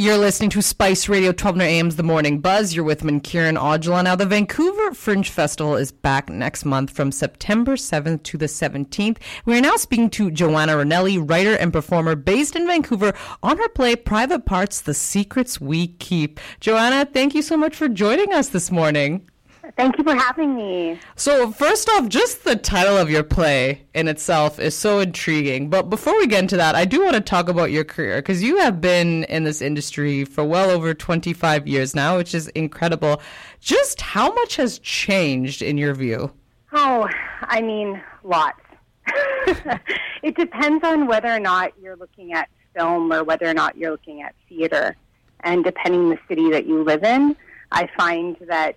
You're listening to Spice Radio, 1200 AM's The Morning Buzz. You're with me and Kieran Audula. Now, the Vancouver Fringe Festival is back next month from September 7th to the 17th. We're now speaking to Joanna Rannelli, writer and performer based in Vancouver, on her play Private Parts, The Secrets We Keep. Joanna, thank you so much for joining us this morning. Thank you for having me. So first off, just the title of your play in itself is so intriguing. But before we get into that, I do want to talk about your career, because you have been in this industry for well over 25 years now, which is incredible. Just how much has changed in your view? Oh, I mean, lots. It depends on whether or not you're looking at film or whether or not you're looking at theater. And depending on the city that you live in, I find that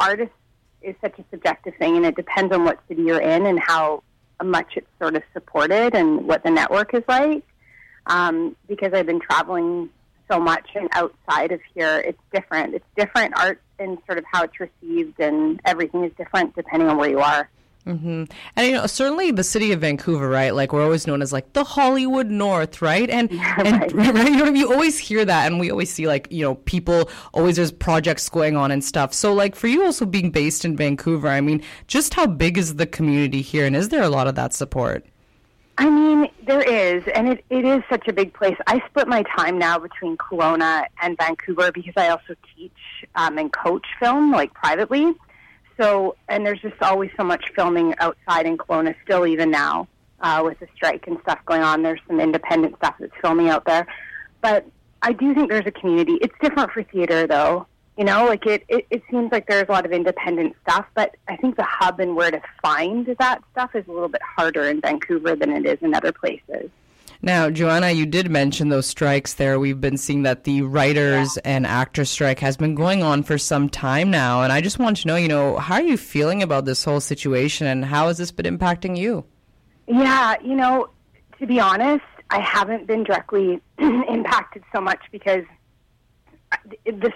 artists is such a subjective thing, and it depends on what city you're in and how much it's sort of supported and what the network is like. Because I've been traveling so much and outside of here, it's different. It's different art and sort of how it's received, and everything is different depending on where you are. Mm-hmm. And, certainly the city of Vancouver, right? Like, we're always known as, like, the Hollywood North, right? Right. You always hear that, and we always see, like, people, always there's projects going on and stuff. So, like, for you also being based in Vancouver, I mean, just how big is the community here, and is there a lot of that support? I mean, there is, and it is such a big place. I split my time now between Kelowna and Vancouver because I also teach and coach film, like, privately. So, and there's just always so much filming outside in Kelowna still, even now, with the strike and stuff going on. There's some independent stuff that's filming out there. But I do think there's a community. It's different for theater, though. It seems like there's a lot of independent stuff, but I think the hub and where to find that stuff is a little bit harder in Vancouver than it is in other places. Now, Joanna, you did mention those strikes there. We've been seeing that the writers and actors strike has been going on for some time now. And I just want to know, how are you feeling about this whole situation, and how has this been impacting you? Yeah, to be honest, I haven't been directly impacted so much, because the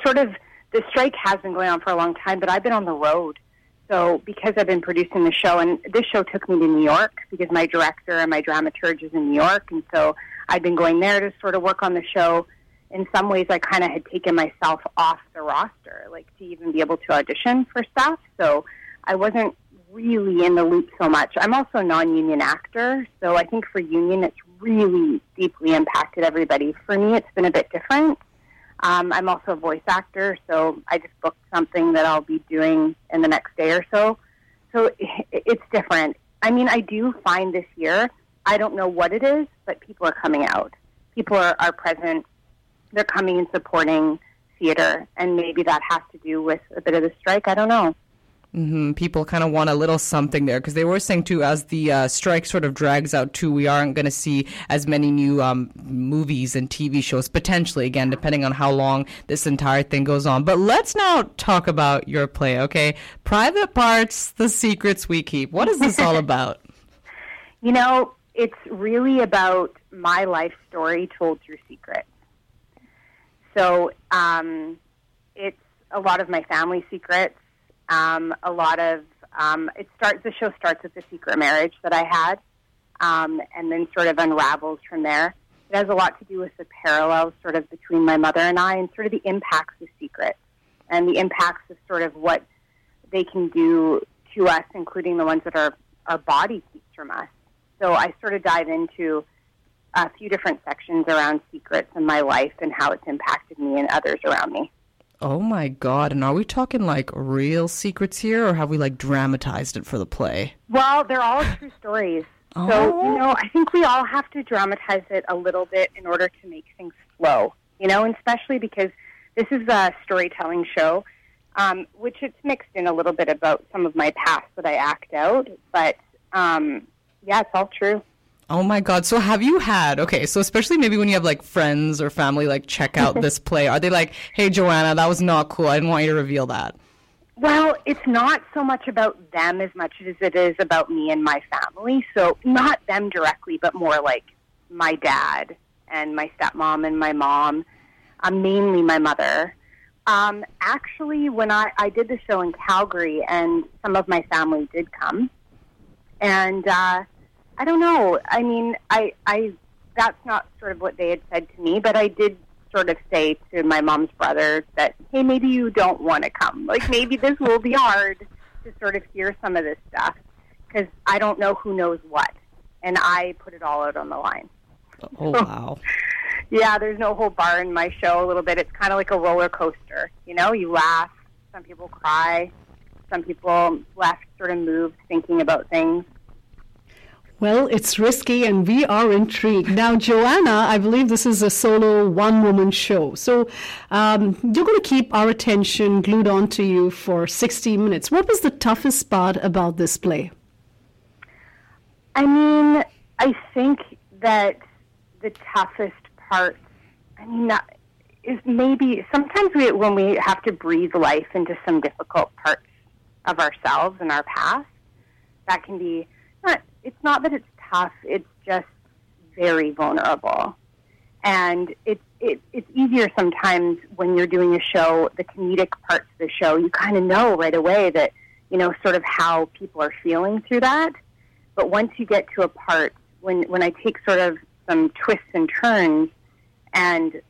strike has been going on for a long time, but I've been on the road. So because I've been producing the show, and this show took me to New York because my director and my dramaturge is in New York, and so I've been going there to sort of work on the show. In some ways, I kind of had taken myself off the roster, like, to even be able to audition for stuff. So I wasn't really in the loop so much. I'm also a non-union actor, so I think for union, it's really deeply impacted everybody. For me, it's been a bit different. I'm also a voice actor, so I just booked something that I'll be doing in the next day or so. So it's different. I mean, I do find this year, I don't know what it is, but people are coming out. People are present. They're coming and supporting theater, and maybe that has to do with a bit of the strike. I don't know. Mm-hmm. People kind of want a little something there, because they were saying too, as the strike sort of drags out too, we aren't going to see as many new movies and TV shows, potentially, again, depending on how long this entire thing goes on. But let's now talk about your play, okay? Private Parts, The Secrets We Keep. What is this all about? It's really about my life story told through secrets. So it's a lot of my family secrets. The show starts with the secret marriage that I had, and then sort of unravels from there. It has a lot to do with the parallels sort of between my mother and I, and sort of the impacts of secrets, and the impacts of sort of what they can do to us, including the ones that our body keeps from us. So I sort of dive into a few different sections around secrets in my life and how it's impacted me and others around me. Oh, my God. And are we talking, like, real secrets here, or have we, like, dramatized it for the play? Well, they're all true stories. Oh. So, I think we all have to dramatize it a little bit in order to make things flow, and especially because this is a storytelling show, which it's mixed in a little bit about some of my past that I act out. But, it's all true. Oh, my God. So have you had, especially maybe when you have, like, friends or family, like, check out this play, are they like, hey, Joanna, that was not cool, I didn't want you to reveal that? Well, it's not so much about them as much as it is about me and my family. So not them directly, but more like my dad and my stepmom and my mom, mainly my mother. Actually, when I did the show in Calgary, and some of my family did come, and, I don't know. I mean, that's not sort of what they had said to me, but I did sort of say to my mom's brother that, hey, maybe you don't want to come. Like, maybe this will be hard to sort of hear some of this stuff, because I don't know who knows what. And I put it all out on the line. Oh, wow. Yeah, there's no whole bar in my show a little bit. It's kind of like a roller coaster. You know, you laugh. Some people cry. Some people left sort of moved thinking about things. Well, it's risky, and we are intrigued. Now, Joanna, I believe this is a solo one-woman show. So you're going to keep our attention glued onto you for 60 minutes. What was the toughest part about this play? I mean, I think that the toughest part, I mean, is maybe sometimes when we have to breathe life into some difficult parts of ourselves and our past, that can be not... It's not that it's tough, it's just very vulnerable. And it's easier sometimes when you're doing a show, the comedic parts of the show, you kind of know right away that, you know, sort of how people are feeling through that. But once you get to a part, when I take sort of some twists and turns, and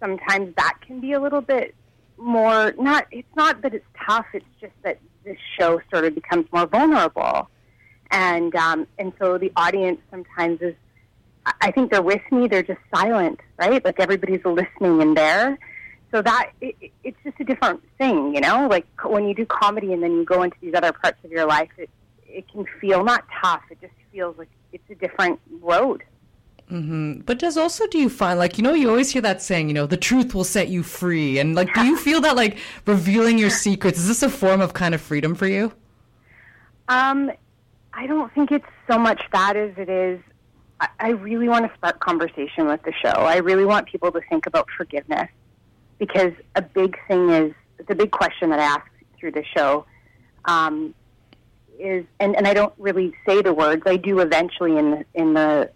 sometimes that can be a little bit more, it's not that it's tough, it's just that this show sort of becomes more vulnerable. And so the audience sometimes is, I think they're with me, they're just silent, right? Like everybody's listening in there. So that, it's just a different thing, you know? Like when you do comedy and then you go into these other parts of your life, it can feel not tough, it just feels like it's a different road. Mm-hmm. But does also, do you find, like, you know, you always hear that saying, you know, the truth will set you free. And like, do you feel that like revealing your secrets, is this a form of kind of freedom for you? I don't think it's so much that as it is, I really want to spark conversation with the show. I really want people to think about forgiveness, because a big thing is, it's a big question that I ask through the show, is, and I don't really say the words, I do eventually in the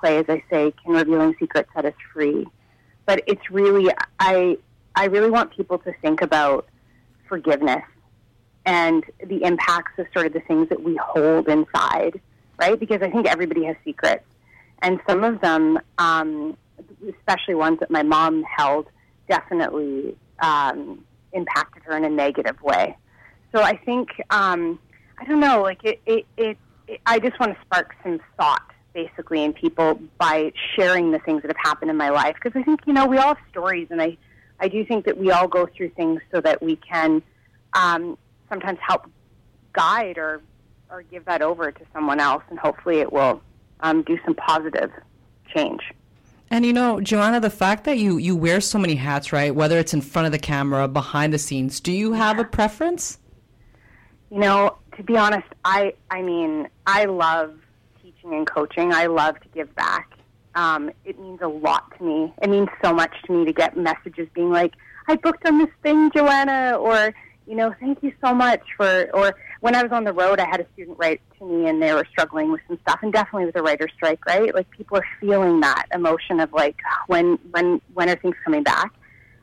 play, as I say, can revealing secrets set us free? But it's really, I really want people to think about forgiveness, and the impacts of sort of the things that we hold inside, right? Because I think everybody has secrets. And some of them, especially ones that my mom held, definitely impacted her in a negative way. So I think, I don't know, like I just want to spark some thought, basically, in people by sharing the things that have happened in my life. Because I think, you know, we all have stories, and I do think that we all go through things so that we can... sometimes help guide or give that over to someone else, and hopefully it will do some positive change. And, you know, Joanna, the fact that you wear so many hats, right, whether it's in front of the camera, behind the scenes, do you have a preference? You know, to be honest, I mean, I love teaching and coaching. I love to give back. It means a lot to me. It means so much to me to get messages being like, I booked on this thing, Joanna, or... you know, thank you so much for, or when I was on the road, I had a student write to me and they were struggling with some stuff, and definitely with a writer's strike, right? Like people are feeling that emotion of like, when are things coming back?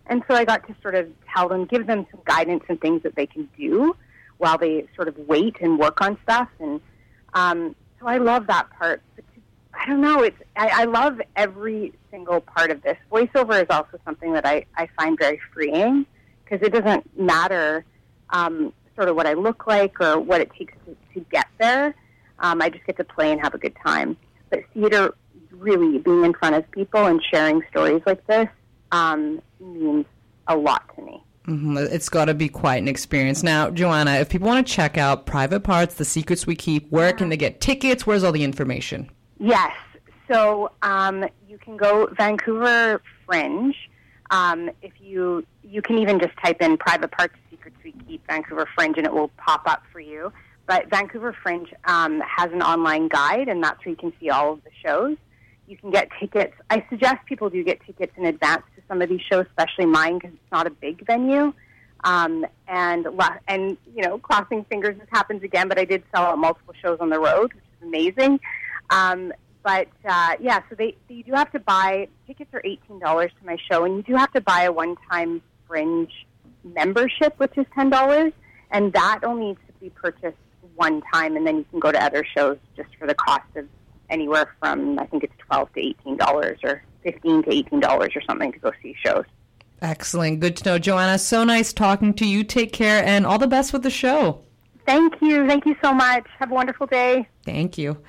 And so I got to sort of tell them, give them some guidance and things that they can do while they sort of wait and work on stuff. And so I love that part. But I don't know, I love every single part of this. Voiceover is also something that I find very freeing, because it doesn't matter sort of what I look like or what it takes to get there. I just get to play and have a good time. But theater, really being in front of people and sharing stories like this means a lot to me. Mm-hmm. It's got to be quite an experience. Now, Joanna, if people want to check out Private Parts, The Secrets We Keep, where can they get tickets? Where's all the information? Yes. So you can go Vancouver Fringe. If you can even just type in Private Parts, Secrets We Keep, Vancouver Fringe, and it will pop up for you. But Vancouver Fringe has an online guide, and that's where you can see all of the shows. You can get tickets. I suggest people do get tickets in advance to some of these shows, especially mine, because it's not a big venue. And you know, crossing fingers this happens again, but I did sell out multiple shows on the road, which is amazing. So you do have to buy, tickets are $18 to my show, and you do have to buy a one-time Fringe membership, which is $10, and that only needs to be purchased one time, and then you can go to other shows just for the cost of anywhere from, I think it's $12 to $18 or $15 to $18 or something to go see shows. Excellent. Good to know, Joanna. So nice talking to you. Take care, and all the best with the show. Thank you. Thank you so much. Have a wonderful day. Thank you.